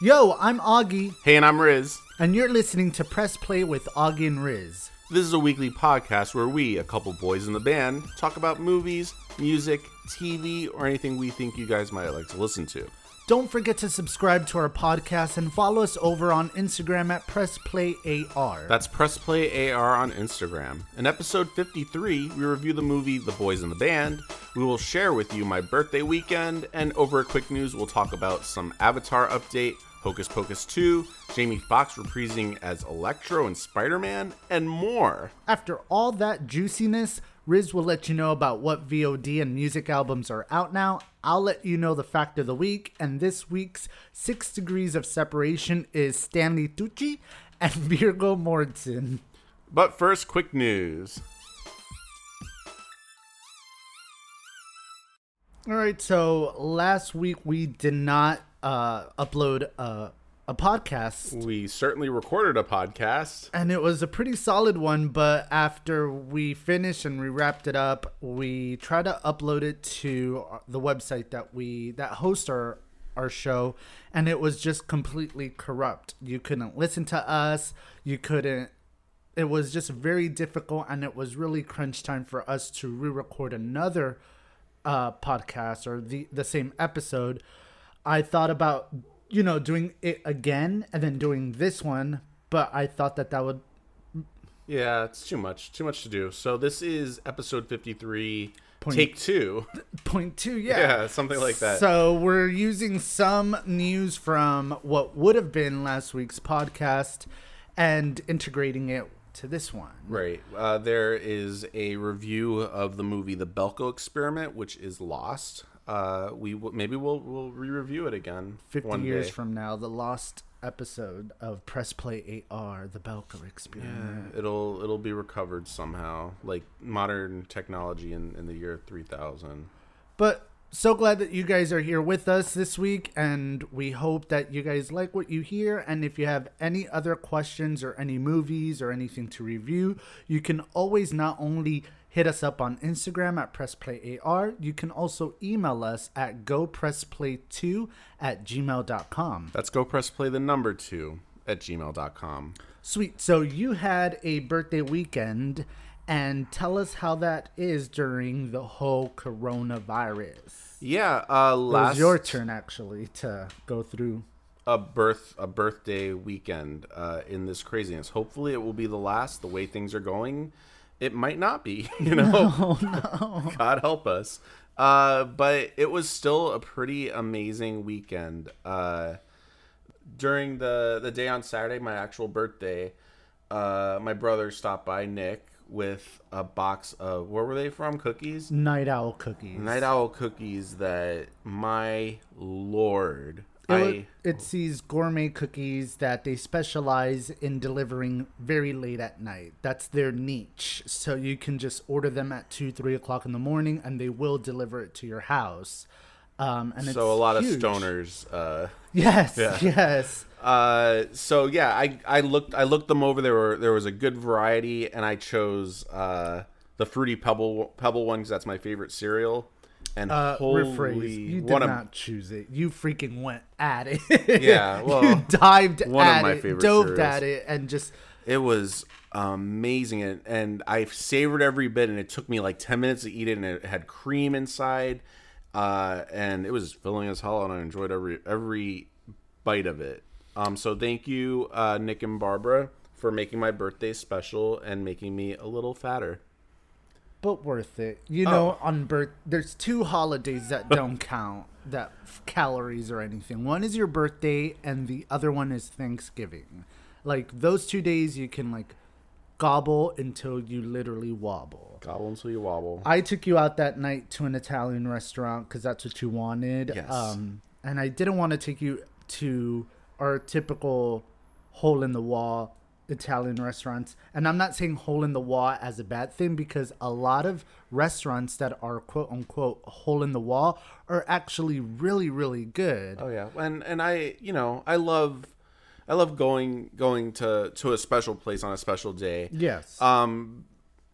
Yo, I'm Augie. Hey, and I'm Riz. And you're listening to Press Play with Augie and Riz. This is a weekly podcast where we, a couple boys in the band, talk about movies, music, TV, or anything we think you guys might like to listen to. Don't forget to subscribe to our podcast and follow us over on Instagram at PressPlayAR. That's PressPlayAR on Instagram. In episode 53, we review the movie The Boys in the Band. We will share with you my birthday weekend, and over a quick news, we'll talk about some Avatar update, Hocus Pocus 2, Jamie Foxx reprising as Electro and Spider-Man, and more. After all that juiciness, Riz will let you know about what VOD and music albums are out now. I'll let you know the fact of the week. And this week's 6 degrees of separation is Stanley Tucci and Viggo Mortensen. But first, quick news. All right, so last week we did not upload a podcast. We certainly recorded a podcast. And it was a pretty solid one, but after we finished and we wrapped it up, we tried to upload it to the website that hosts our show, and it was just completely corrupt. You couldn't listen to us. It was just very difficult, and it was really crunch time for us to re-record another podcast or the same episode. I thought about doing it again and then doing this one, but I thought that would... Yeah, it's too much to do. So this is episode 53, take 2. Point 2, yeah. Yeah, something like that. So we're using some news from what would have been last week's podcast and integrating it to this one. Right. There is a review of the movie The Belco Experiment, which is lost. Maybe we'll re-review it again 50 years from now. The lost episode of Press Play AR, The Belco Experiment. Yeah, it'll be recovered somehow, like modern technology in the year 3000. But so glad that you guys are here with us this week, and we hope that you guys like what you hear. And if you have any other questions or any movies or anything to review, you can always not only hit us up on Instagram at PressPlayAR. You can also email us at gopressplay2@gmail.com. That's gopressplay 2 at gmail.com. Sweet. So you had a birthday weekend, and tell us how that is during the whole coronavirus. Yeah. It was your turn, actually, to go through a birthday weekend in this craziness. Hopefully it will be the last, the way things are going. It might not be, No. God help us. But it was still a pretty amazing weekend. During the day on Saturday, my actual birthday, my brother stopped by, Nick, with a box of, where were they from? Cookies? Night Owl cookies. Night Owl cookies that, my Lord... It's these gourmet cookies that they specialize in delivering very late at night. That's their niche. So you can just order them at 2-3 o'clock in the morning, and they will deliver it to your house. And so it's a lot huge. Of stoners. Yes, yeah. Yes. So yeah, I looked them over. There was a good variety, and I chose the fruity pebble one because that's my favorite cereal. And holy, rephrase. You did not choose it. You freaking went at it. Yeah, well, you dived one at of my it, favorite dove series. At it, and just it was amazing. And I savored every bit. And it took me like 10 minutes to eat it. And it had cream inside, and it was filling as hell. And I enjoyed every bite of it. So thank you, Nick and Barbara, for making my birthday special and making me a little fatter. But worth it. On there's two holidays that don't count that calories or anything. One is your birthday, and the other one is Thanksgiving. Like, those 2 days you can, like, gobble until you literally wobble. Gobble until you wobble. I took you out that night to an Italian restaurant because that's what you wanted. Yes. And I didn't want to take you to our typical hole-in-the-wall Italian restaurants, and I'm not saying hole in the wall as a bad thing, because a lot of restaurants that are quote unquote hole in the wall are actually really, really good. Oh yeah. And I, I love going to a special place on a special day. Yes. And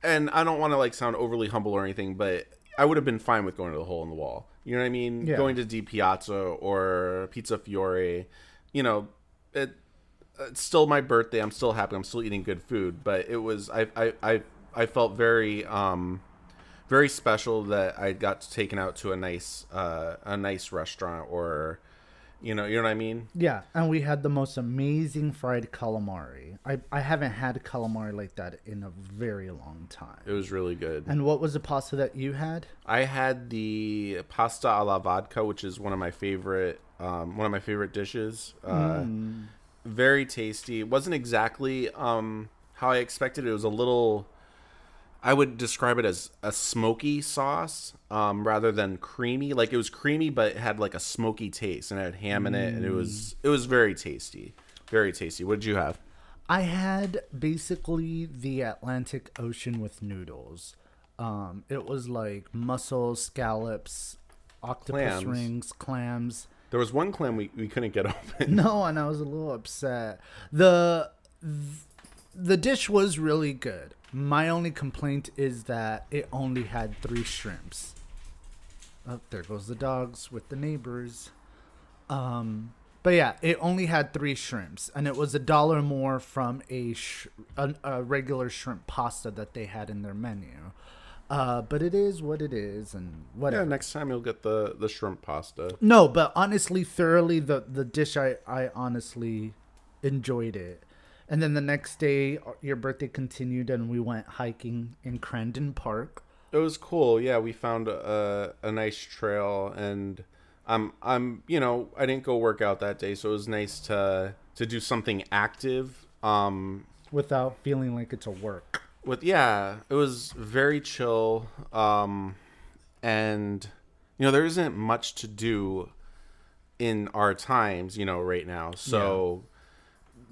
I don't want to like sound overly humble or anything, but I would have been fine with going to the hole in the wall. You know what I mean? Yeah. Going to Di Piazza or Pizza Fiore. you know, it's still my birthday. I'm still happy. I'm still eating good food. But it was, I felt very, very special that I got taken out to a nice restaurant, or, you know what I mean? Yeah. And we had the most amazing fried calamari. I haven't had calamari like that in a very long time. It was really good. And what was the pasta that you had? I had the pasta alla vodka, which is one of my favorite dishes. Very tasty. It wasn't exactly how I expected. It was a little, I would describe it as a smoky sauce rather than creamy. Like, it was creamy, but it had like a smoky taste, and it had ham in it, and it was very tasty. Very tasty. What did you have? I had basically the Atlantic Ocean with noodles. It was like mussels, scallops, octopus rings, clams. There was one clam we couldn't get open. No, and I was a little upset. The dish was really good. My only complaint is that it only had 3 shrimps. Oh, there goes the dogs with the neighbors. But yeah, it only had 3 shrimps, and it was $1 more from a regular shrimp pasta that they had in their menu. But it is what it is, and whatever. Yeah, next time you'll get the shrimp pasta. No, but honestly, thoroughly, the dish, I honestly enjoyed it. And then the next day, your birthday continued, and we went hiking in Crandon Park. It was cool. Yeah, we found a nice trail, and I didn't go work out that day, so it was nice to do something active. Without feeling like it's a work. It was very chill, and there isn't much to do in our times, right now. So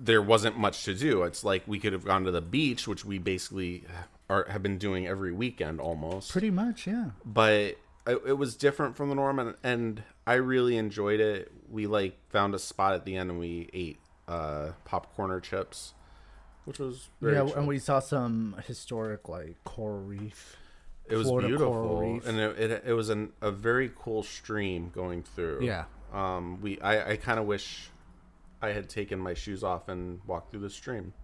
there wasn't much to do. It's like we could have gone to the beach, which we basically have been doing every weekend almost. Pretty much, yeah. But it was different from the norm, and I really enjoyed it. We found a spot at the end, and we ate popcorn or chips. Which was very chill. And we saw some historic coral reef. It was Florida beautiful, and it was a very cool stream going through. Yeah. I kind of wish I had taken my shoes off and walked through the stream.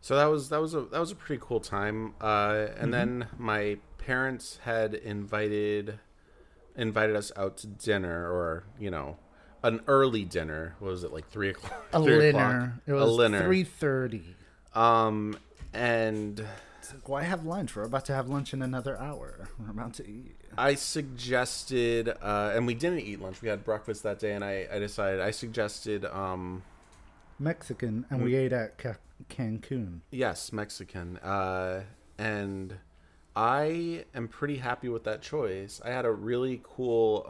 So that was a pretty cool time. And then my parents had invited us out to dinner, or an early dinner. What was it, 3 o'clock? A dinner. It was 3:30. And it's why have lunch? We're about to have lunch in another hour. We're about to eat. I suggested, and we didn't eat lunch. We had breakfast that day, and I suggested Mexican, and we ate at Cancun. Yes, Mexican. And I am pretty happy with that choice. I had a really cool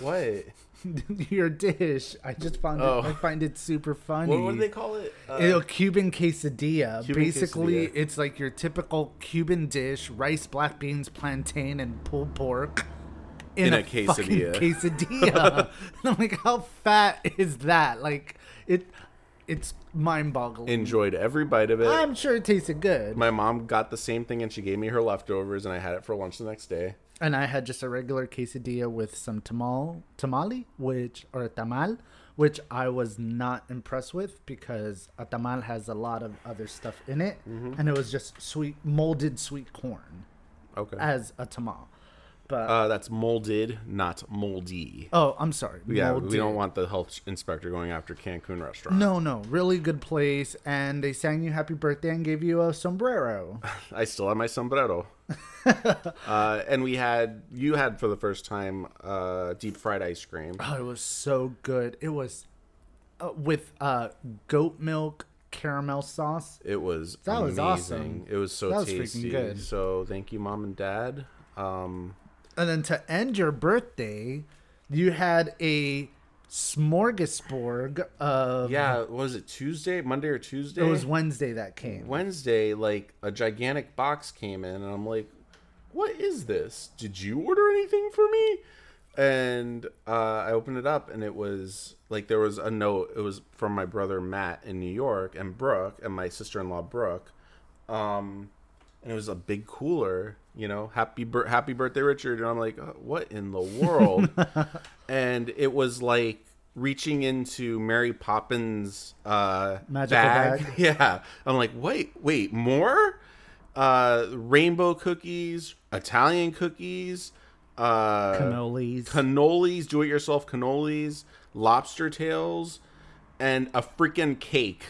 what? Your dish. I just found it. I find it super funny. What do they call it? Cuban quesadilla. Basically, it's like your typical Cuban dish: rice, black beans, plantain, and pulled pork in a quesadilla. Quesadilla. And I'm like, how fat is that? It's mind-boggling. Enjoyed every bite of it. I'm sure it tasted good. My mom got the same thing, and she gave me her leftovers, and I had it for lunch the next day. And I had just a regular quesadilla with some tamal, which I was not impressed with, because a tamal has a lot of other stuff in it, and it was just molded sweet corn. Okay. As a tamal. But that's molded, not moldy. Oh, I'm sorry. Yeah, molded. We don't want the health inspector going after Cancun restaurant. No, really good place, and they sang you happy birthday and gave you a sombrero. I still have my sombrero. And you had for the first time deep fried ice cream. Oh, it was so good. It was with goat milk caramel sauce. It was that amazing. Was awesome. It was so that tasty. Was freaking good. So thank you, Mom and Dad. And then to end your birthday, you had a smorgasbord of... Yeah, what was it, Monday or Tuesday? It was Wednesday that came. Wednesday, a gigantic box came in, and I'm like, what is this? Did you order anything for me? And I opened it up, and it was, there was a note. It was from my brother Matt in New York, and Brooke, and my sister-in-law Brooke. And it was a big cooler... happy birthday, Richard. And I'm like, what in the world? And it was reaching into Mary Poppins' magical bag. Yeah. I'm like, wait, more? Rainbow cookies, Italian cookies, cannolis, do-it-yourself cannolis, lobster tails, and a freaking cake.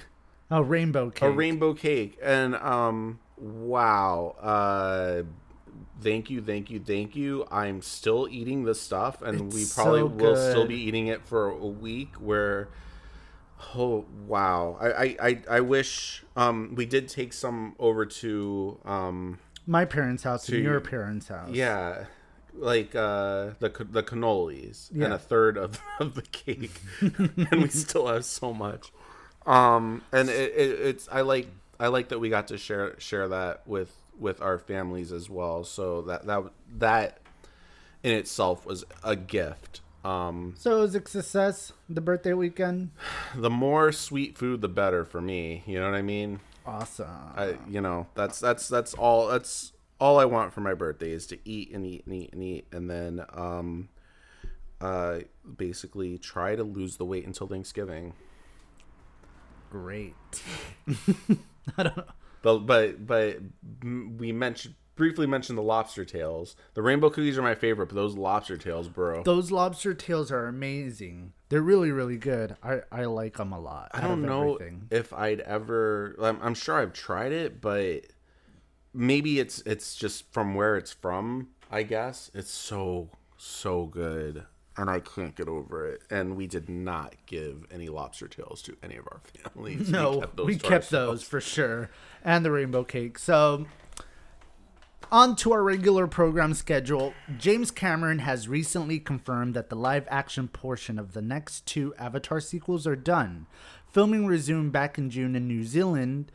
A rainbow cake. And wow. Thank you. I'm still eating this stuff, and we probably will still be eating it for a week. Where, oh wow, I wish we did take some over to my parents' house and your parents' house. Yeah, like the cannolis and a third of the cake, and we still have so much. And it's I like that we got to share that with our families as well, so that in itself was a gift. So it was a success, the birthday weekend. The more sweet food, the better for me. You know what I mean? Awesome. That's all I want for my birthday is to eat, and then basically try to lose the weight until Thanksgiving. Great. I don't know. But we briefly mentioned the lobster tails. The rainbow cookies are my favorite, but those lobster tails, bro. Those lobster tails are amazing. They're really, really good. I like them a lot. I don't know if I'd ever... I'm sure I've tried it, but maybe it's just from where it's from, I guess. It's so, so good, and I can't get over it. And we did not give any lobster tails to any of our families. No, we kept those for sure. And the rainbow cake. So, on to our regular program schedule. James Cameron has recently confirmed that the live action portion of the next two Avatar sequels are done. Filming resumed back in June in New Zealand.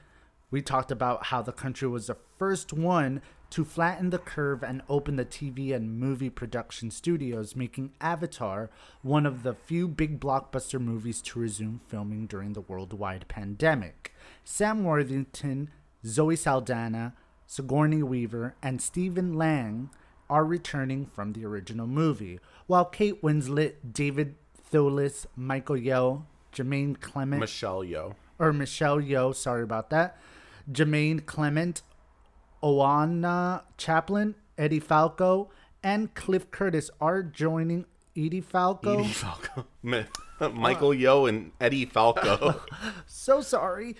We talked about how the country was the first one to flatten the curve and open the TV and movie production studios, making Avatar one of the few big blockbuster movies to resume filming during the worldwide pandemic. Sam Worthington, Zoe Saldana, Sigourney Weaver, and Stephen Lang are returning from the original movie, while Kate Winslet, David Thewlis, Michael Yeoh, Jermaine Clement... Michelle Yeoh, sorry about that. Jermaine Clement, Oana Chaplin, Eddie Falco, and Cliff Curtis are joining Eddie Falco. Michael Yeoh and Eddie Falco. So sorry.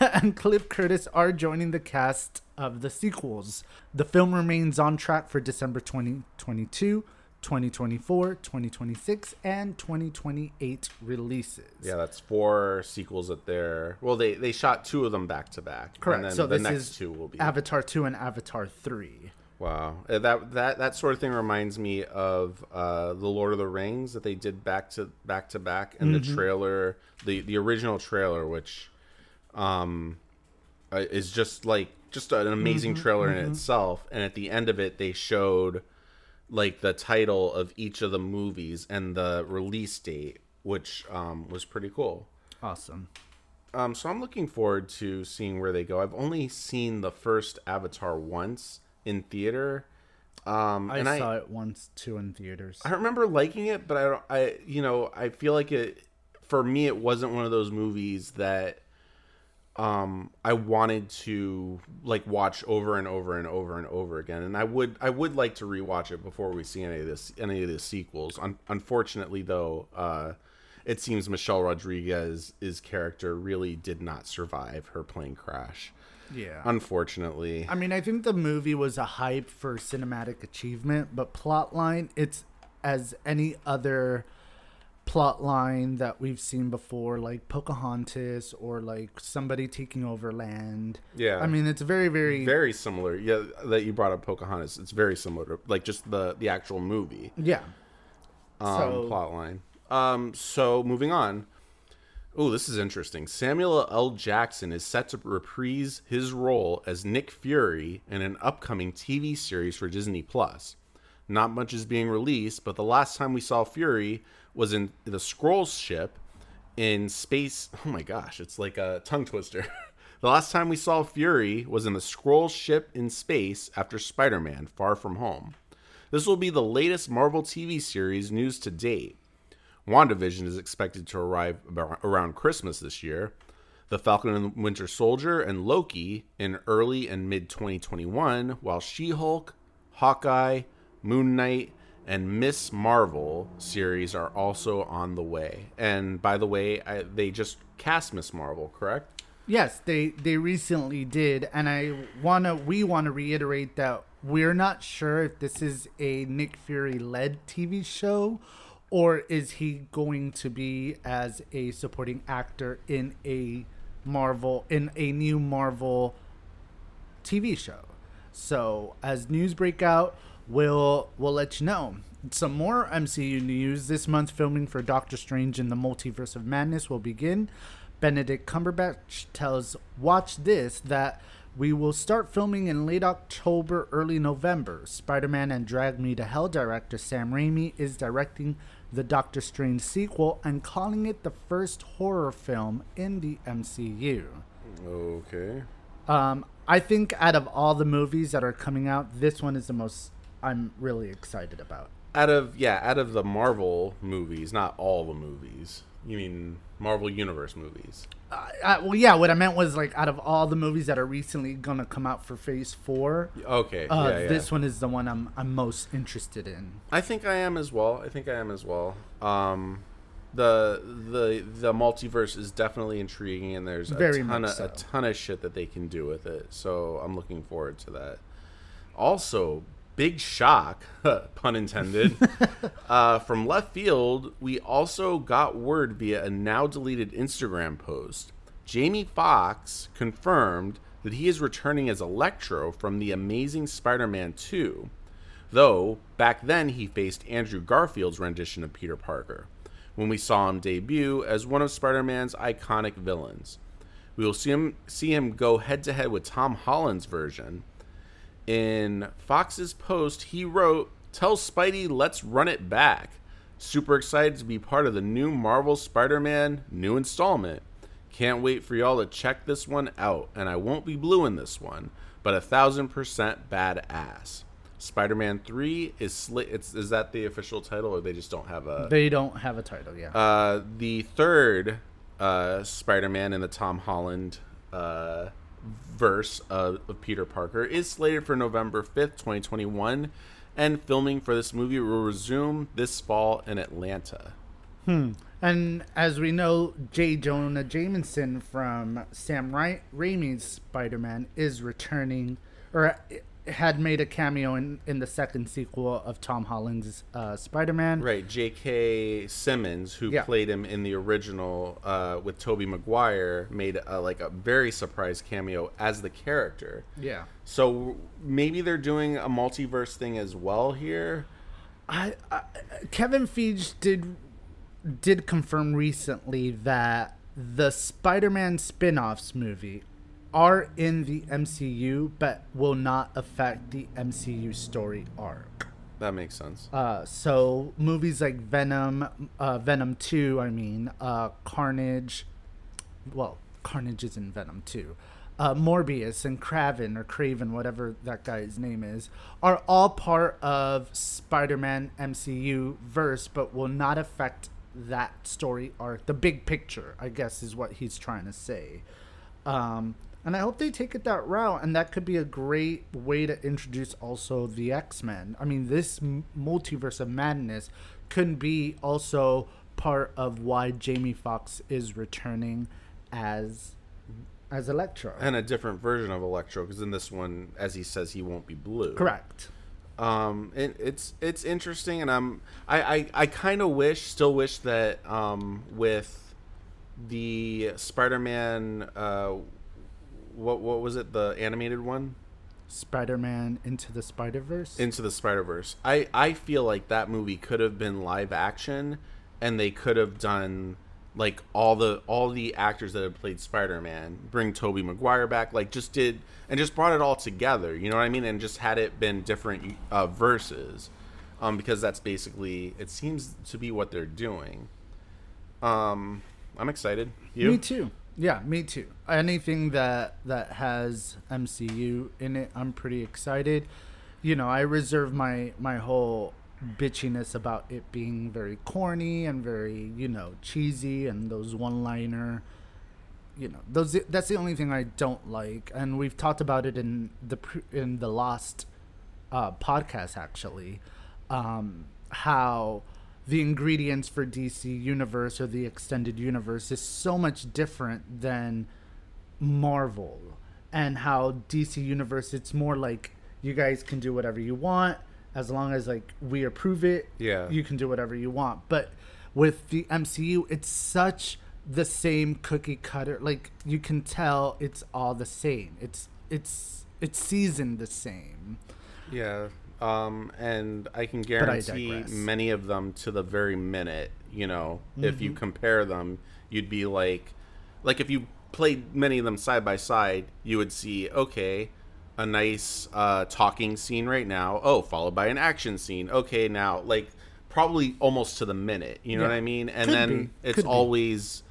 And Cliff Curtis are joining the cast of the sequels. The film remains on track for December 2022, 2024, 2026, and 2028 releases. Yeah, that's four sequels that they're... Well, they shot two of them back-to-back. Correct. And then so the next two will be... Avatar 2 and Avatar 3. Wow. That sort of thing reminds me of The Lord of the Rings that they did back-to-back, and the trailer, the original trailer, which is just an amazing trailer in itself. And at the end of it, they showed... like the title of each of the movies and the release date, which was pretty cool. Awesome. So I'm looking forward to seeing where they go. I've only seen the first Avatar once in theater. I saw it once too in theaters. I remember liking it, but I feel like it. For me, it wasn't one of those movies that I wanted to like watch over and over and over and over again, and I would like to rewatch it before we see any of the sequels. Unfortunately, though, it seems Michelle Rodriguez's character really did not survive her plane crash. Yeah, unfortunately. I mean, I think the movie was a hype for cinematic achievement, but plotline, it's as any other plotline that we've seen before, like Pocahontas or like somebody taking over land. Yeah, I mean, it's very, very, very similar. Yeah, that you brought up Pocahontas. It's very similar to like just the actual movie. Yeah. Plotline. So moving on. Oh, this is interesting. Samuel L. Jackson is set to reprise his role as Nick Fury in an upcoming TV series for Disney Plus. Not much is being released, but the last time we saw Fury was in the Skrull ship in space. Oh my gosh, it's like a tongue twister. The last time we saw Fury was in the Skrull ship in space after Spider-Man Far From Home. This will be the latest Marvel TV series news to date. WandaVision is expected to arrive around Christmas this year. The Falcon and the Winter Soldier and Loki in early and mid-2021, while She-Hulk, Hawkeye, Moon Knight, and Miss Marvel series are also on the way. And by the way, they just cast Miss Marvel, correct? Yes, they recently did. And we want to reiterate that we're not sure if this is a Nick Fury-led TV show, or is he going to be as a supporting actor in a new Marvel TV show. So as news break out, we'll let you know. Some more MCU news. This month, filming for Doctor Strange in the Multiverse of Madness will begin. Benedict Cumberbatch tells Watch This that we will start filming in late October, early November. Spider-Man and Drag Me to Hell director Sam Raimi is directing the Doctor Strange sequel and calling it the first horror film in the MCU. Okay. I think out of all the movies that are coming out, this one is the most I'm really excited about. Out of the Marvel movies, not all the movies. You mean Marvel Universe movies? What I meant was, like, out of all the movies that are recently going to come out for Phase 4, this one is the one I'm most interested in. I think I am as well. The multiverse is definitely intriguing, and there's a ton of shit that they can do with it, so I'm looking forward to that. Also, big shock, pun intended, from left field, we also got word via a now-deleted Instagram post. Jamie Foxx confirmed that he is returning as Electro from The Amazing Spider-Man 2, though back then he faced Andrew Garfield's rendition of Peter Parker, when we saw him debut as one of Spider-Man's iconic villains. We will see him go head-to-head with Tom Holland's version. In Fox's post, he wrote, "Tell Spidey, let's run it back. Super excited to be part of the new Marvel Spider-Man new installment. Can't wait for y'all to check this one out, and I won't be blue in this one, but 1,000% badass. Spider-Man 3 is is that the official title, or they just don't have a?" They don't have a title. Yeah. The third Spider-Man in the Tom Holland verse of Peter Parker is slated for November 5th, 2021, and filming for this movie will resume this fall in Atlanta. And as we know, J. Jonah Jameson from Sam Raimi's Spider-Man is returning, or had made a cameo in the second sequel of Tom Holland's Spider-Man. Right, J.K. Simmons, who played him in the original with Tobey Maguire, made a very surprise cameo as the character. Yeah. So maybe they're doing a multiverse thing as well here. Kevin Feige did confirm recently that the Spider-Man spin-offs movie are in the MCU, but will not affect the MCU story arc. That makes sense. So movies like Venom 2, Carnage. Well, Carnage is in Venom 2. Morbius and Craven, whatever that guy's name is, are all part of Spider-Man MCU verse, but will not affect that story arc. The big picture, I guess, is what he's trying to say. And I hope they take it that route, and that could be a great way to introduce also the X-Men. I mean, this Multiverse of Madness could be also part of why Jamie Foxx is returning as Electro. And a different version of Electro, because in this one, as he says, he won't be blue. Correct. It's interesting, and I kind of wish that with the Spider-Man... What was it? The animated one? Spider-Man Into the Spider-Verse. I feel like that movie could have been live action, and they could have done like all the actors that had played Spider-Man, bring Tobey Maguire back, like just brought it all together. You know what I mean? And just had it been different verses, because that's basically, it seems to be what they're doing. I'm excited. You? Me too. Yeah, me too. Anything that has MCU in it, I'm pretty excited. You know, I reserve my whole bitchiness about it being very corny and very, you know, cheesy and those one-liner, you know, those. That's the only thing I don't like, and we've talked about it in the last podcast actually, how the ingredients for DC Universe or the extended universe is so much different than Marvel, and how DC Universe, it's more like you guys can do whatever you want as long as like we approve it. Yeah, you can do whatever you want. But with the MCU, it's such the same cookie cutter. Like you can tell it's all the same. It's seasoned the same. Yeah. And I can guarantee many of them to the very minute, you know, mm-hmm. if you compare them, you'd be like if you played many of them side by side, you would see, okay, a nice talking scene right now. Oh, followed by an action scene. Okay, now, like, probably almost to the minute. You know what I mean? And it's always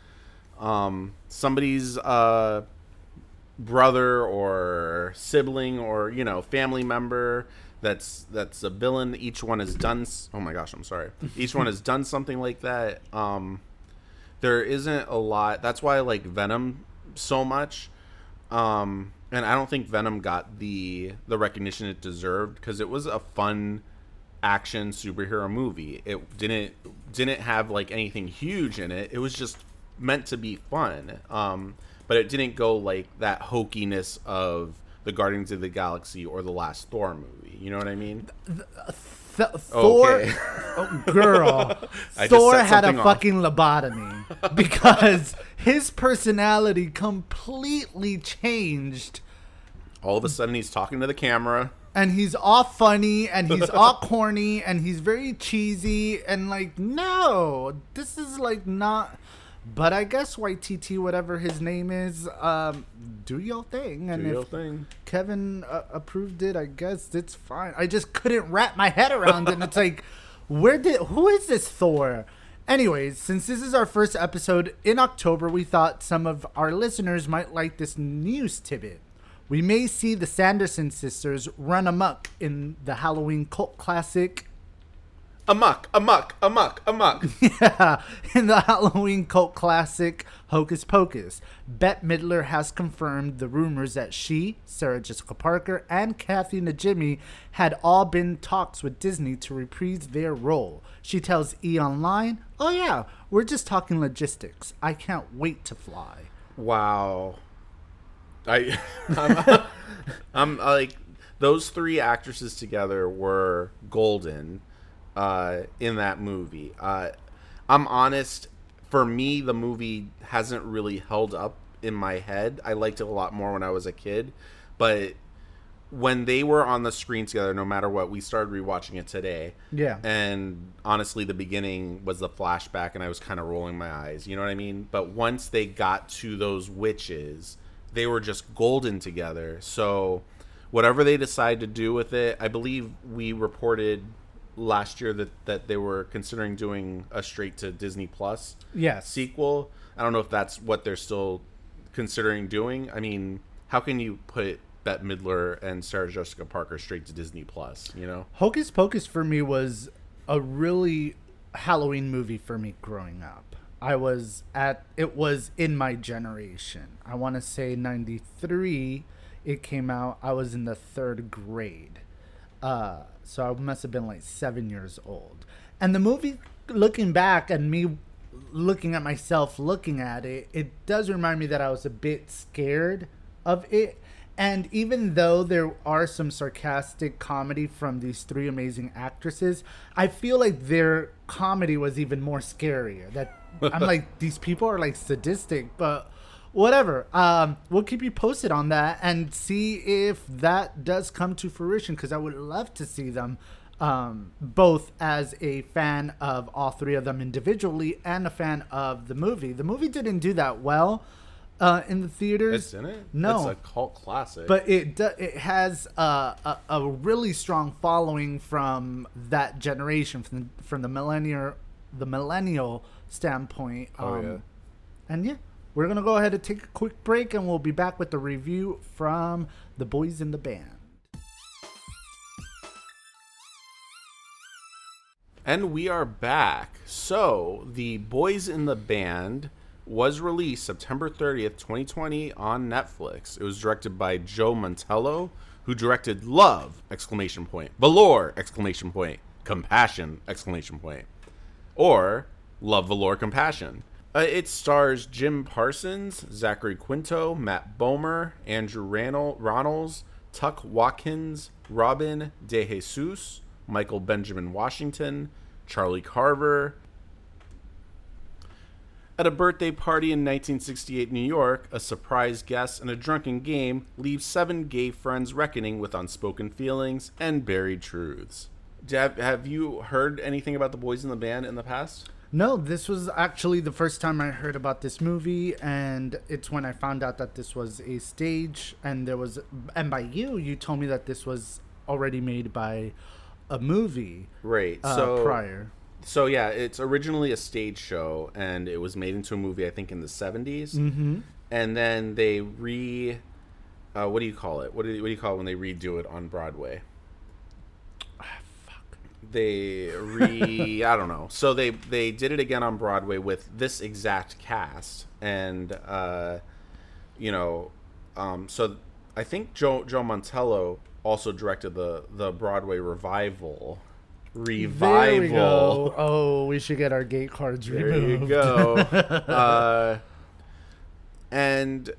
somebody's brother or sibling or, you know, family member that's a villain. Each one has done... Oh my gosh, I'm sorry. Each one has done something like that. There isn't a lot. That's why I like Venom so much. And I don't think Venom got the recognition it deserved because it was a fun action superhero movie. It didn't have like anything huge in it. It was just meant to be fun. But it didn't go like that hokiness of the Guardians of the Galaxy or the last Thor movie. You know what I mean? Thor, okay. Oh, girl, Thor had a fucking lobotomy because his personality completely changed. All of a sudden, he's talking to the camera. And he's all funny, and he's all corny, and he's very cheesy, and like, no, this is like not... But I guess YTT, whatever his name is, do your thing. And do your thing. Kevin approved it. I guess it's fine. I just couldn't wrap my head around it. And it's like, who is this Thor? Anyways, since this is our first episode in October, we thought some of our listeners might like this news tidbit. We may see the Sanderson sisters run amok in the Halloween cult classic. Amok. Yeah, in the Halloween cult classic Hocus Pocus, Bette Midler has confirmed the rumors that she, Sarah Jessica Parker, and Kathy Najimy had all been talks with Disney to reprise their role. She tells E! Online, "Oh yeah, we're just talking logistics. I can't wait to fly." Wow. I'm like, those three actresses together were golden. In that movie, I'm honest, for me the movie hasn't really held up in my head. I liked it a lot more when I was a kid, but when they were on the screen together, no matter what, we started rewatching it today. Yeah, and honestly the beginning was the flashback and I was kind of rolling my eyes, you know what I mean? But once they got to those witches, they were just golden together. So whatever they decide to do with it, I believe we reported last year that they were considering doing a straight to Disney Plus sequel. I don't know if that's what they're still considering doing. I mean, how can you put Bette Midler and Sarah Jessica Parker straight to Disney Plus, you know? Hocus Pocus for me was a really Halloween movie for me growing up. It was in my generation. I want to say 93 it came out. I was in the 3rd grade. So I must have been like 7 years old. And the movie, looking back and me looking at myself looking at it, it does remind me that I was a bit scared of it. And even though there are some sarcastic comedy from these three amazing actresses, I feel like their comedy was even more scarier. That I'm like, these people are like sadistic, but... Whatever. We'll keep you posted on that and see if that does come to fruition, because I would love to see them both as a fan of all three of them individually and a fan of the movie. The movie didn't do that well in the theaters. It's in it? No. It's a cult classic. But it has a really strong following from that generation, from the millennial standpoint. And yeah. We're going to go ahead and take a quick break, and we'll be back with the review from The Boys in the Band. And we are back. So, The Boys in the Band was released September 30th, 2020 on Netflix. It was directed by Joe Mantello, who directed Love! Exclamation point. Valor! Exclamation point. Compassion! Exclamation point. Or Love, Valor, Compassion. It stars Jim Parsons, Zachary Quinto, Matt Bomer, Andrew Rannells, Tuck Watkins, Robin De Jesus, Michael Benjamin Washington, Charlie Carver. At a birthday party in 1968 New York, a surprise guest in a drunken game leaves seven gay friends reckoning with unspoken feelings and buried truths. Have you heard anything about The Boys in the Band in the past? No, this was actually the first time I heard about this movie, and it's when I found out that this was a stage, and there was, and by you told me that this was already made by a movie, right? So yeah, it's originally a stage show, and it was made into a movie, I think, in the 70s, mm-hmm. and then they what do you call it? What do you call it when they redo it on Broadway? I don't know. So they did it again on Broadway with this exact cast, and so I think Joe Mantello also directed the Broadway revival. There we go. Oh, we should get our gate cards there removed. You go. And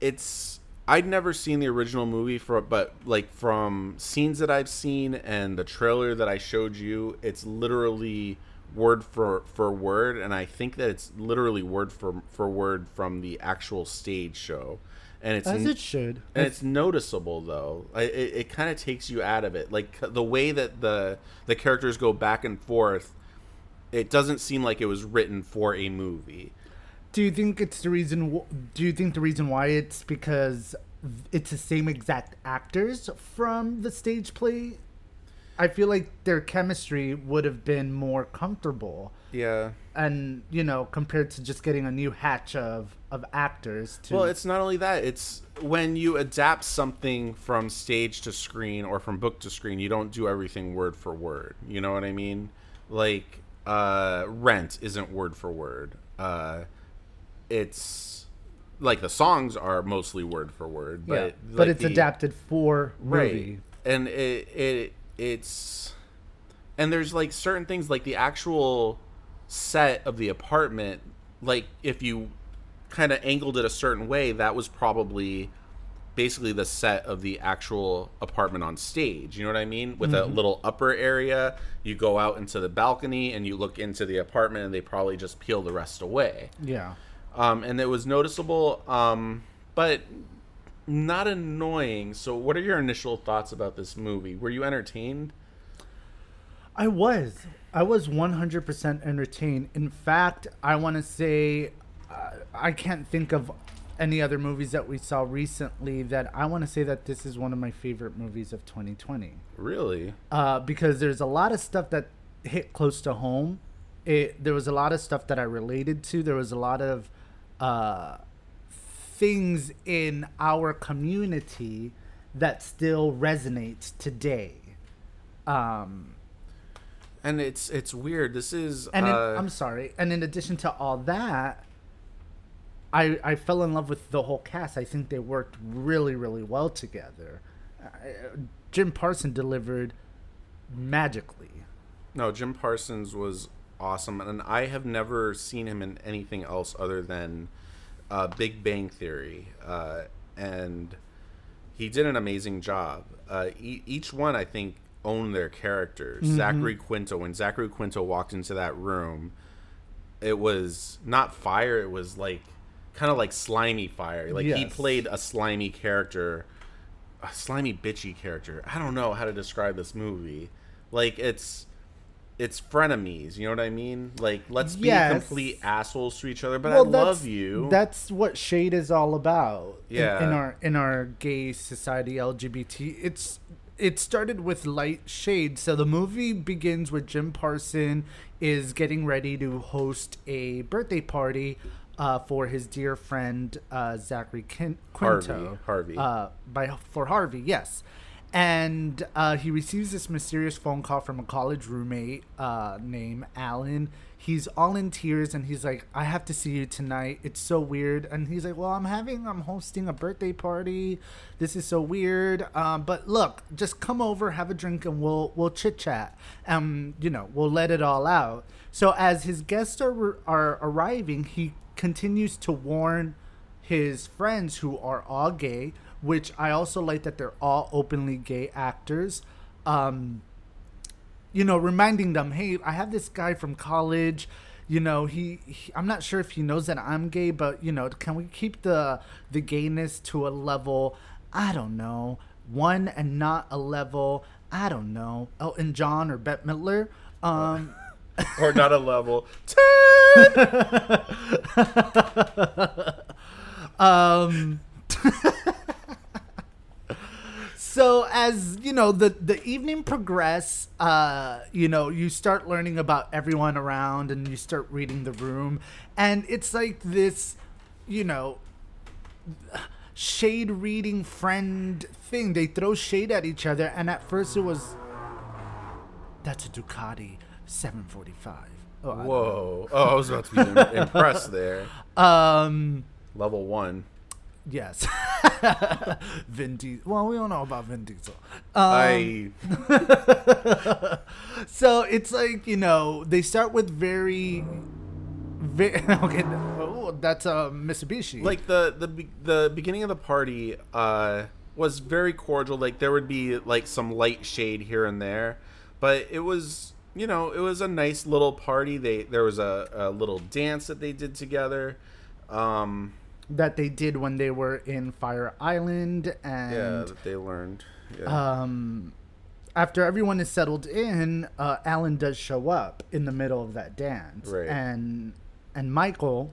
it's. I'd never seen the original movie, but like from scenes that I've seen and the trailer that I showed you, it's literally word for word, and I think that it's literally word for word from the actual stage show. And it's as it should. And it's noticeable though. It kind of takes you out of it, like the way that the characters go back and forth. It doesn't seem like it was written for a movie. Do you think the reason why it's because it's the same exact actors from the stage play? I feel like their chemistry would have been more comfortable. Yeah. And, compared to just getting a new hatch of actors. Well, it's not only that. It's when you adapt something from stage to screen or from book to screen, you don't do everything word for word. You know what I mean? Like, Rent isn't word for word. It's like the songs are mostly word for word, but but it's adapted for movie, right. And it's and there's like certain things like the actual set of the apartment, like if you kind of angled it a certain way, that was probably basically the set of the actual apartment on stage. You know what I mean? With mm-hmm. a little upper area, you go out into the balcony and you look into the apartment, and they probably just peel the rest away. Yeah. And it was noticeable, but not annoying. So what are your initial thoughts about this movie? Were you entertained? I was 100% entertained. In fact, I want to say I can't think of any other movies that we saw recently that I want to say that this is one of my favorite movies of 2020. Really? Because there's a lot of stuff that hit close to home. There was a lot of stuff that I related to. There was a lot of things in our community that still resonates today. And it's weird. This is... I'm sorry. And in addition to all that, I fell in love with the whole cast. I think they worked really, really well together. Jim Parsons delivered magically. No, Jim Parsons was awesome, and I have never seen him in anything else other than Big Bang Theory, and he did an amazing job. Each one, I think, owned their characters. Mm-hmm. Zachary Quinto, when Zachary Quinto walked into that room, it was not fire. It was like... kind of like slimy fire. Like yes. He played a slimy character, a slimy bitchy character. I don't know how to describe this movie. Like it's frenemies, you know what I mean? Like let's yes. be complete assholes to each other, but I love you. That's what shade is all about. Yeah. In our gay society, LGBT. It started with light shade. So the movie begins with Jim Parsons is getting ready to host a birthday party for his dear friend Zachary Quinto, Harvey. For Harvey, yes. And he receives this mysterious phone call from a college roommate named Alan. He's all in tears, and he's like, I have to see you tonight. It's so weird. And he's like, well, I'm hosting a birthday party. This is so weird. But look, just come over, have a drink, and we'll chit-chat. We'll let it all out. So as his guests are arriving, he continues to warn his friends, who are all gay, which I also like that they're all openly gay actors, reminding them, hey, I have this guy from college, I'm not sure if he knows that I'm gay, but, can we keep the gayness to a level, I don't know, one and not a level, I don't know, Elton John or Bette Midler? Or not a level. 10! So as the evening progresses, you start learning about everyone around, and you start reading the room, and it's like this, shade reading friend thing. They throw shade at each other, and at first it was, that's a Ducati 745. Oh, whoa! Oh, I was about to be impressed there. Level one. Yes. Vin Diesel. Well, we don't know about Vin Diesel. So it's like, they start with very okay. Oh, that's a Mitsubishi. Like the beginning of the party was very cordial. Like there would be like some light shade here and there, but it was it was a nice little party. There was a little dance that they did together. That they did when they were in Fire Island, and that they learned. Yeah. After everyone is settled in, Alan does show up in the middle of that dance, right. And Michael,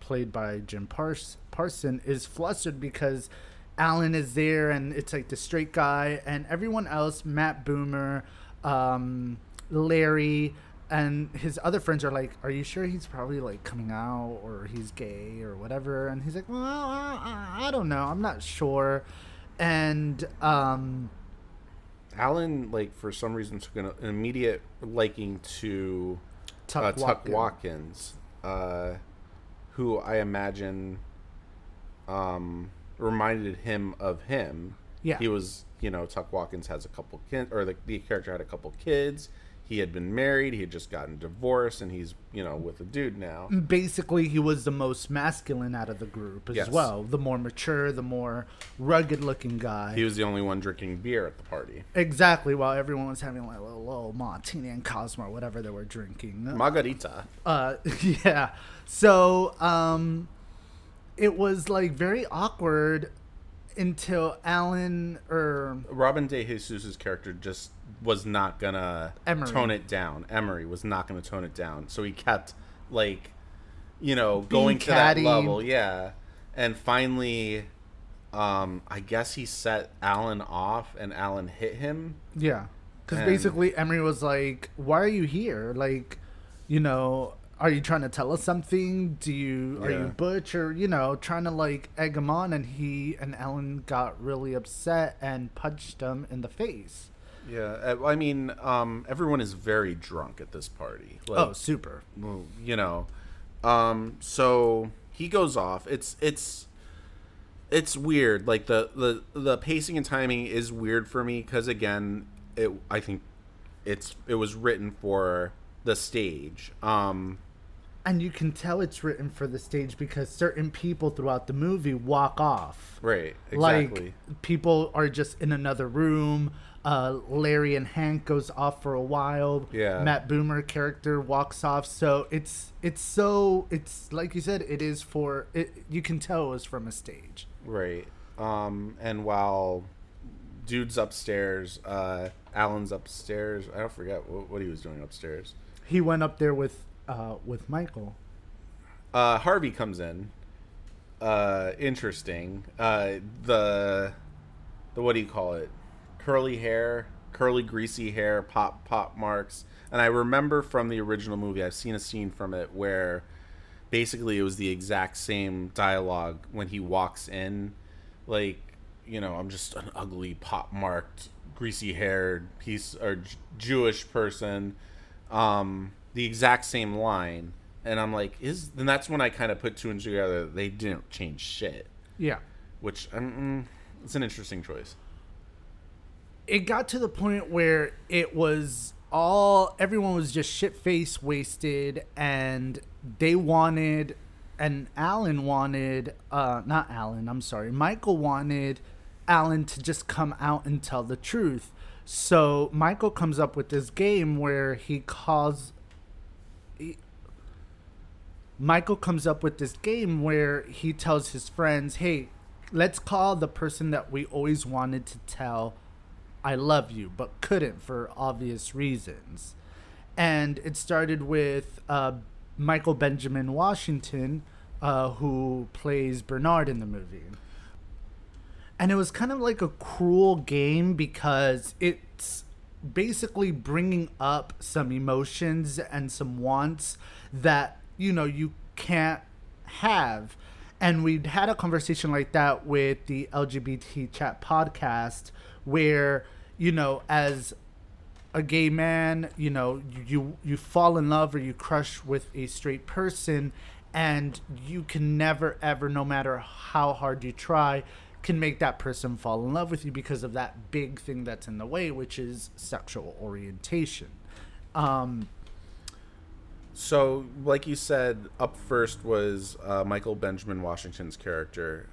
played by Jim Parsons, is flustered because Alan is there, and it's like the straight guy, and everyone else, Matt Bomer, Larry. And his other friends are like, are you sure he's probably, like, coming out or he's gay or whatever? And he's like, well, I don't know. I'm not sure. And Alan, like, for some reason, took an immediate liking to Tuck Watkins, who I imagine reminded him of him. Yeah. He was, Tuck Watkins has a couple kids, or the character had a couple kids. He had been married, he had just gotten divorced, and he's, with a dude now. Basically, he was the most masculine out of the group as well. The more mature, the more rugged-looking guy. He was the only one drinking beer at the party. Exactly, while everyone was having, like, a little martini and Cosmo, whatever they were drinking. Margarita. Yeah. So, it was, like, very awkward until Alan or Robin De Jesus' character just was not gonna tone it down. Emery was not gonna tone it down, so he kept like, going catty to that level, yeah. And finally, I guess he set Alan off, and Alan hit him. Yeah, because basically Emery was like, "Why are you here? Like, are you trying to tell us something? Are you butch or trying to like egg him on?" And he and Alan got really upset and punched him in the face. Yeah, I mean, everyone is very drunk at this party. Like, oh, super. So he goes off. It's weird. Like the pacing and timing is weird for me because again, I think it was written for the stage. And you can tell it's written for the stage because certain people throughout the movie walk off. Right, exactly. Like, people are just in another room. Larry and Hank goes off for a while. Yeah. Matt Bomer character walks off. So it's like you said, it is for it. You can tell it was from a stage. Right. And while dude's upstairs, Alan's upstairs. I don't forget what he was doing upstairs. He went up there with Michael. Harvey comes in. Interesting. The what do you call it? Curly greasy hair, pop marks. And I remember from the original movie, I've seen a scene from it where basically it was the exact same dialogue when he walks in. Like, you know, I'm just an ugly, pock-marked, greasy-haired piece or Jewish person, the exact same line. And I'm like, then that's when I kind of put two and two together. They didn't change shit. Yeah. Which, it's an interesting choice. It got to the point where it was everyone was just shit-faced, wasted, and they wanted... And Alan wanted, not Alan, I'm sorry. Michael wanted Alan to just come out and tell the truth. So Michael comes up with this game where Michael comes up with this game where he tells his friends, hey, let's call the person that we always wanted to tell I love you, but couldn't for obvious reasons. And it started with, Michael Benjamin Washington, who plays Bernard in the movie. And it was kind of like a cruel game because it's basically bringing up some emotions and some wants that, you know, you can't have. And we'd had a conversation like that with the LGBT Chat podcast where, you know, as a gay man, you know, you fall in love or you crush with a straight person, and you can never, ever, no matter how hard you try, can make that person fall in love with you because of that big thing that's in the way, which is sexual orientation. So, like you said, up first was Michael Benjamin Washington's character,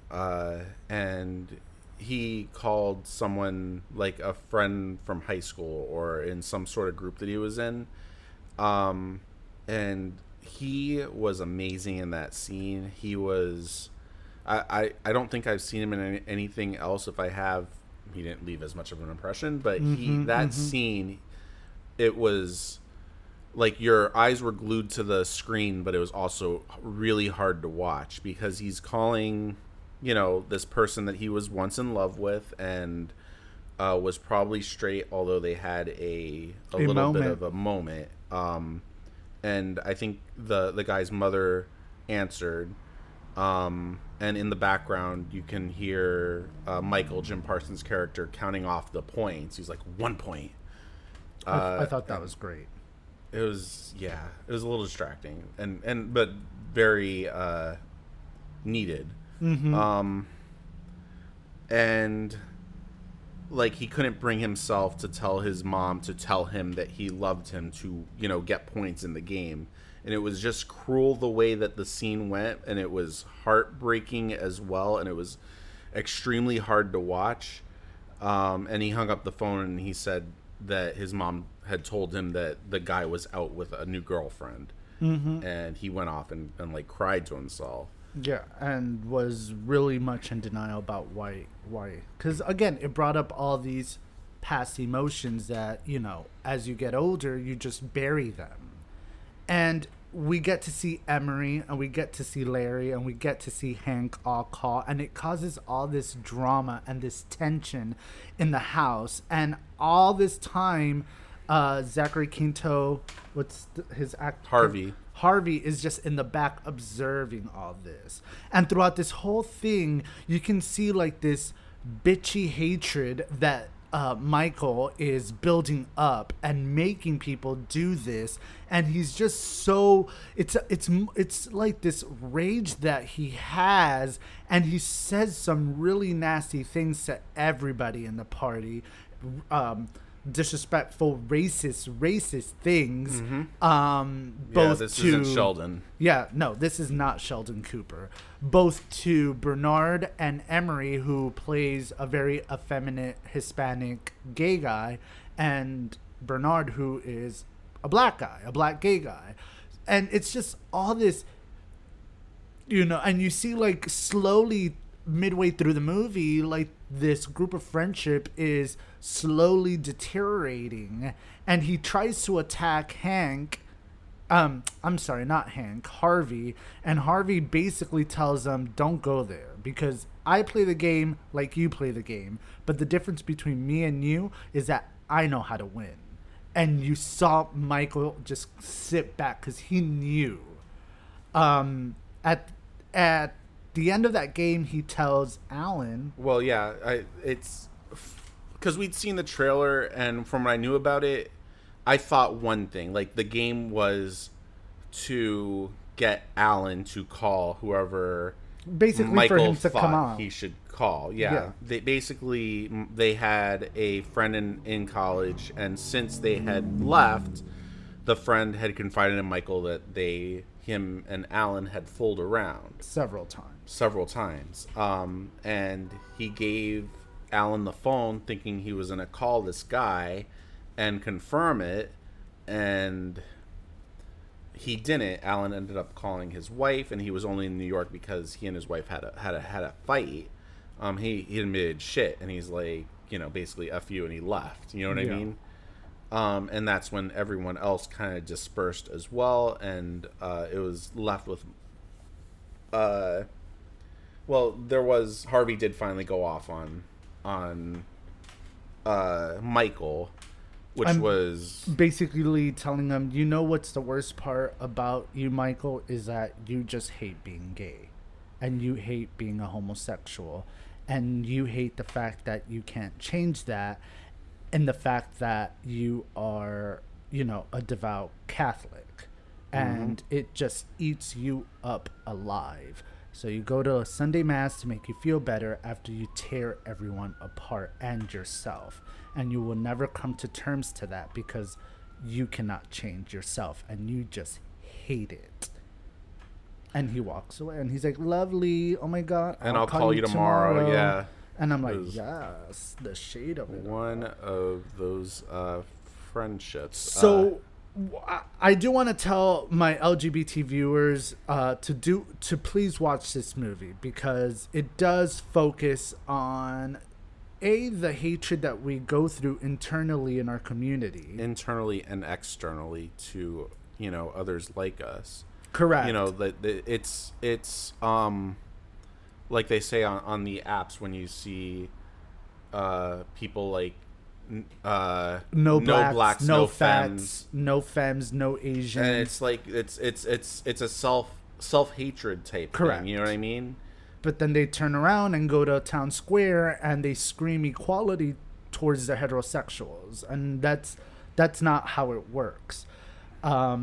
and he called someone like a friend from high school or in some sort of group that he was in. And he was amazing in that scene. He was, I don't think I've seen him in anything else. If I have, he didn't leave as much of an impression, but scene, it was like your eyes were glued to the screen, but it was also really hard to watch because he's calling, you know, this person that he was once in love with and was probably straight, although they had a little moment. Bit of a moment. And I think the guy's mother answered. And in the background, you can hear Michael, Jim Parsons' character, counting off the points. He's like, 1 point. I thought that was great. It was, yeah, it was a little distracting and but very needed. Mm-hmm. And like he couldn't bring himself to tell his mom to tell him that he loved him to, you know, get points in the game. And it was just cruel the way that the scene went, and it was heartbreaking as well, and it was extremely hard to watch. And he hung up the phone and he said that his mom had told him that the guy was out with a new girlfriend. Mm-hmm. And he went off and like cried to himself. Yeah, and was really much in denial about why. Because, again, it brought up all these past emotions that, you know, as you get older, you just bury them. And we get to see Emery, and we get to see Larry, and we get to see Hank all call, and it causes all this drama and this tension in the house. And all this time, Zachary Quinto, his actor? Harvey is just in the back observing all this. And throughout this whole thing, you can see like this bitchy hatred that Michael is building up and making people do this. And he's just so it's like this rage that he has. And he says some really nasty things to everybody in the party. Disrespectful, racist things. Mm-hmm. Both this isn't Sheldon. Yeah, no, this is not Sheldon Cooper. Both to Bernard and Emery, who plays a very effeminate Hispanic gay guy, and Bernard, who is a black gay guy. And it's just all this, you know, and you see like slowly midway through the movie, like this group of friendship is slowly deteriorating, and he tries to attack Harvey, and Harvey basically tells him, don't go there because I play the game like you play the game, but the difference between me and you is that I know how to win. And you saw Michael just sit back because he knew at the end of that game, he tells Alan. Well, yeah, it's because we'd seen the trailer, and from what I knew about it, I thought one thing, like the game was to get Alan to call whoever basically Michael for him to come on. He should call. Yeah. They basically, they had a friend in college, and since they had left, the friend had confided in Michael that him and Alan had fooled around several times. And he gave Alan the phone thinking he was going to call this guy and confirm it, and he didn't. Alan ended up calling his wife, and he was only in New York because he and his wife had a fight. He admitted shit, and he's like, you know, basically F you, and he left. You know what I mean? And that's when everyone else kind of dispersed as well, and it was left with... Harvey did finally go off on Michael, which was... basically telling him, you know what's the worst part about you, Michael, is that you just hate being gay, and you hate being a homosexual, and you hate the fact that you can't change that, and the fact that you are, you know, a devout Catholic, and it just eats you up alive. So you go to a Sunday mass to make you feel better after you tear everyone apart and yourself. And you will never come to terms to that because you cannot change yourself and you just hate it. And he walks away and he's like, lovely. Oh my God. And I'll call you tomorrow. Yeah. And I'm like, yes, the shade of it. One of those friendships. So I do want to tell my LGBT viewers to please watch this movie because it does focus on, A, the hatred that we go through internally in our community. Internally and externally to, you know, others like us. Correct. You know, it's like they say on the apps when you see people like no blacks, no fats, no femmes, no Asians. And it's like it's a self-hatred type thing, you know what I mean? But then they turn around and go to town square and they scream equality towards the heterosexuals, and that's not how it works. I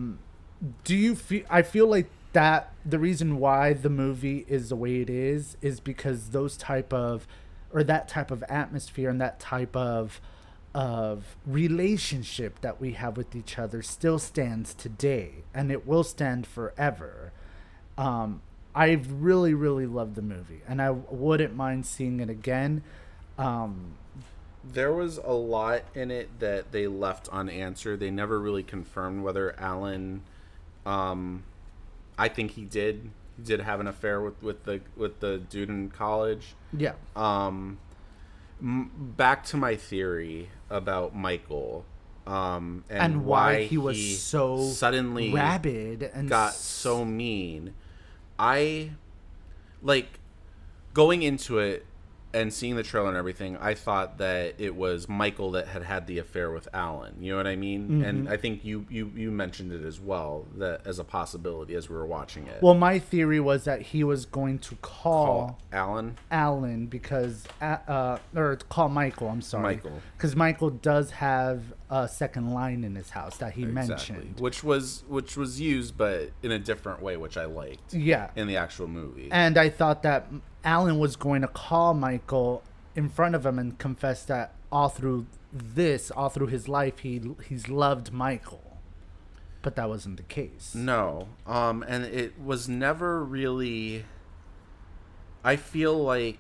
feel like that the reason why the movie is the way it is because those type of, or that type of atmosphere and that type of relationship that we have with each other still stands today, and it will stand forever. I really, really loved the movie, and I wouldn't mind seeing it again. There was a lot in it that they left unanswered. They never really confirmed whether Alan, I think he did have an affair with the dude in college. Yeah. Back to my theory about Michael, and why he was so suddenly rabid and got so mean. I like going into it and seeing the trailer and everything. I thought that it was Michael that had the affair with Alan. You know what I mean? Mm-hmm. And I think you mentioned it as well, that as a possibility as we were watching it. Well, my theory was that he was going to call Alan because or call Michael. I'm sorry, Michael, because Michael does have a second line in his house that he mentioned, which was used, but in a different way, which I liked. Yeah, in the actual movie. And I thought that Alan was going to call Michael in front of him and confess that all through his life, he's loved Michael. But that wasn't the case. No. And it was never really... I feel like...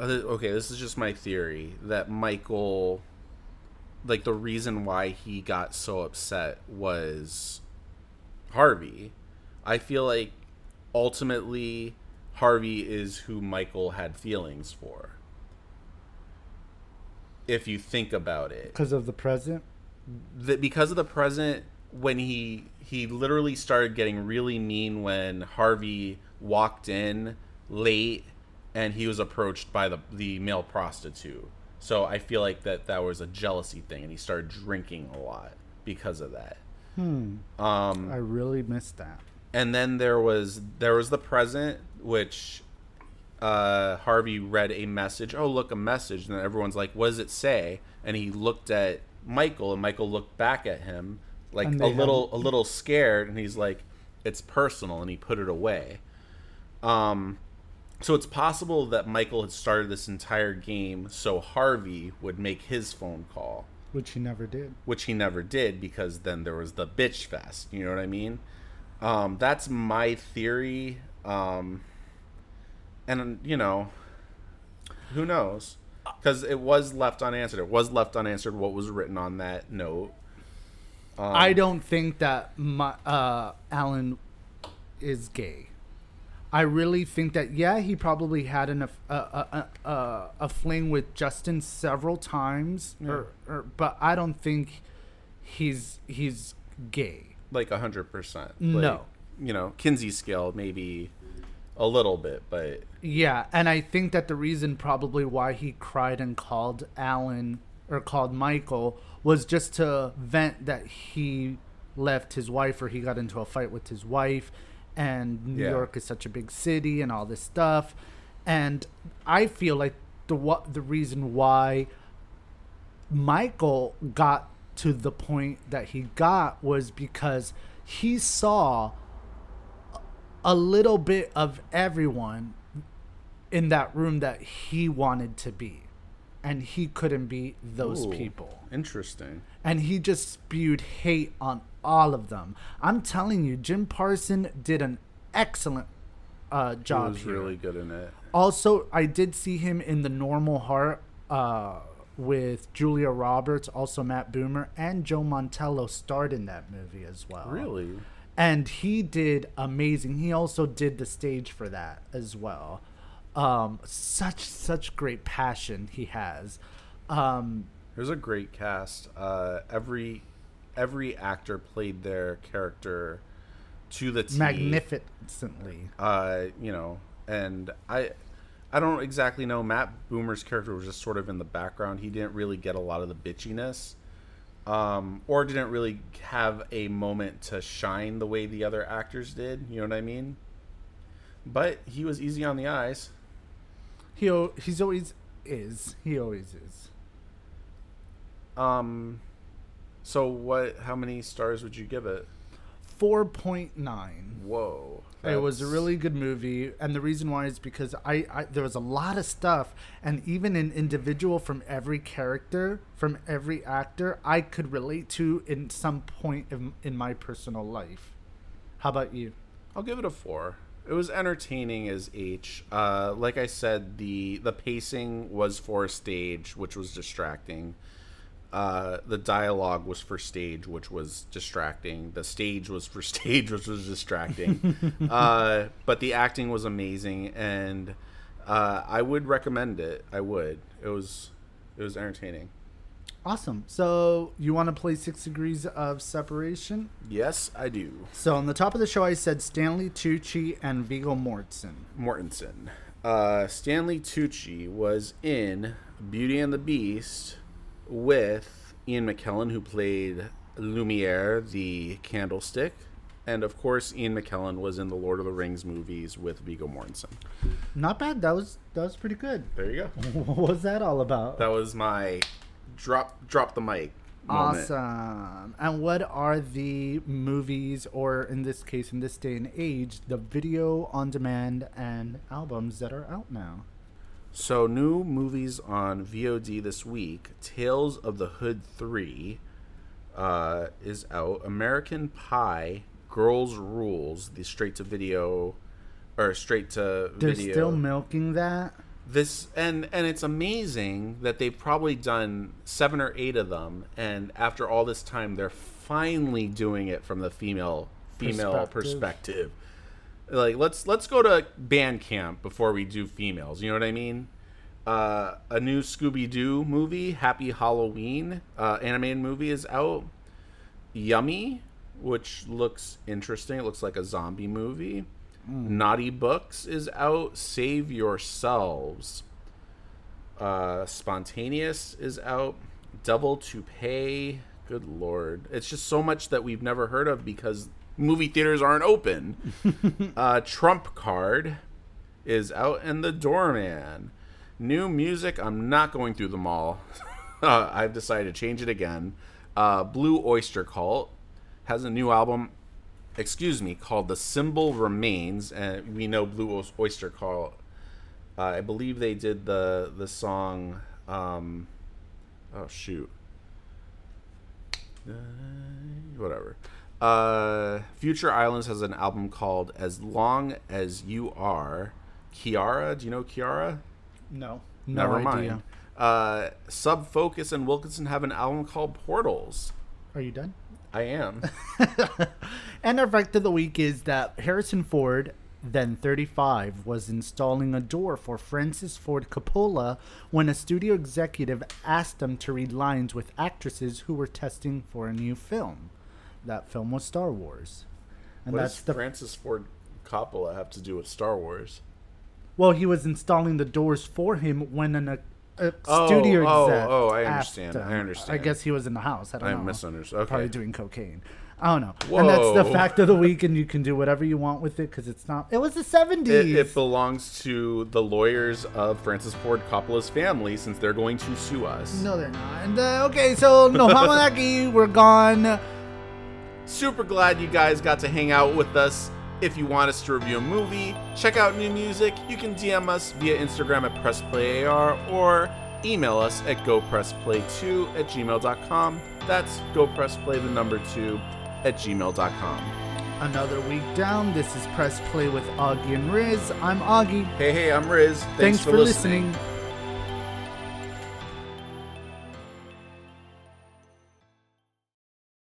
Okay, this is just my theory, that Michael... Like, the reason why he got so upset was Harvey. I feel like, ultimately... Harvey is who Michael had feelings for. If you think about it. Because of the present? Because of the present, when he literally started getting really mean when Harvey walked in late and he was approached by the male prostitute. So I feel like that was a jealousy thing, and he started drinking a lot because of that. I really missed that. And then there was the present, which Harvey read a message. Oh, look, a message. And then everyone's like, what does it say? And he looked at Michael, and Michael looked back at him like a little scared, and he's like, it's personal, and he put it away. So it's possible that Michael had started this entire game so Harvey would make his phone call. Which he never did. Which he never did, because then there was the bitch fest. You know what I mean? That's my theory. And, you know, who knows? Because it was left unanswered. It was left unanswered what was written on that note. I don't think that Alan is gay. I really think that, yeah, he probably had a fling with Justin several times, yeah. But I don't think he's gay. Like 100%. No. Like, you know, Kinsey scale maybe a little bit, but yeah, and I think that the reason probably why he cried and called Alan or called Michael was just to vent that he left his wife, or he got into a fight with his wife. And New York is such a big city and all this stuff. And I feel like the reason why Michael got to the point that he got was because he saw a little bit of everyone in that room that he wanted to be. And he couldn't be those people. Interesting. And he just spewed hate on all of them. I'm telling you, Jim Parsons did an excellent job. He was really good in it. Also, I did see him in The Normal Heart with Julia Roberts, also Matt Bomer, and Joe Mantello starred in that movie as well. Really? And he did amazing. He also did the stage for that as well. Such great passion he has. There's a great cast. Every actor played their character to the T. Magnificently. You know, and I don't exactly know. Matt Bomer's character was just sort of in the background. He didn't really get a lot of the bitchiness, or didn't really have a moment to shine the way the other actors did. You know what I mean? But he was easy on the eyes. He's always is. He always is. So how many stars would you give it? 4.9. Whoa. That's... It was a really good movie. And the reason why is because I there was a lot of stuff. And even an individual from every character, from every actor, I could relate to in some point in my personal life. How about you? I'll give it a 4. It was entertaining as H. Like I said, the pacing was for stage, which was distracting. The dialogue was for stage, which was distracting. The stage was for stage, which was distracting. But the acting was amazing, and I would recommend it. I would. It was entertaining. Awesome. So you want to play 6 Degrees of Separation? Yes, I do. So on the top of the show, I said Stanley Tucci and Viggo Mortensen. Stanley Tucci was in Beauty and the Beast with Ian McKellen, who played Lumiere, the candlestick. And, of course, Ian McKellen was in the Lord of the Rings movies with Viggo Mortensen. Not bad. That was pretty good. There you go. What was that all about? That was my drop the mic moment. Awesome. And what are the movies, or in this case, in this day and age, the video on demand and albums that are out now? So new movies on VOD this week. Tales of the Hood 3 is out. American Pie, Girls Rules, the straight to video. They're still milking that? This and it's amazing that they've probably done 7 or 8 of them, and after all this time, they're finally doing it from the female perspective. Like, let's go to Bandcamp before we do females. You know what I mean? A new Scooby-Doo movie, Happy Halloween, animated movie is out. Yummy, which looks interesting. It looks like a zombie movie. Naughty Books is out. Save Yourselves. Spontaneous is out. Double Toupee. Good Lord. It's just so much that we've never heard of because movie theaters aren't open. Trump Card is out in the doorman. New music, I'm not going through them all. I've decided to change it again. Blue Oyster Cult has a new album, called The Symbol Remains. And we know Blue Oyster Cult. I believe they did the song... Future Islands has an album called As Long As You Are. Kiara, do you know Kiara? No. Never mind. Sub Focus and Wilkinson have an album called Portals. Are you done? I am. And our fact of the week is that Harrison Ford, then 35, was installing a door for Francis Ford Coppola when a studio executive asked him to read lines with actresses who were testing for a new film. That film was Star Wars. And what does Francis Ford Coppola have to do with Star Wars? Well, he was installing the doors for him when a studio exec I understand. I guess he was in the house. I don't know. I misunderstood. Okay. Probably doing cocaine. I don't know. Whoa. And that's the fact of the week, and you can do whatever you want with it because it's not. It was the 70s. It belongs to the lawyers of Francis Ford Coppola's family since they're going to sue us. No, they're not. And, okay, so no Hamanaki, we're gone. Super glad you guys got to hang out with us. If you want us to review a movie, check out new music, you can DM us via Instagram at PressPlayAR or email us at gopressplay2@gmail.com. That's gopressplay2@gmail.com. Another week down. This is Press Play with Augie and Riz. I'm Augie. Hey, I'm Riz. Thanks for listening.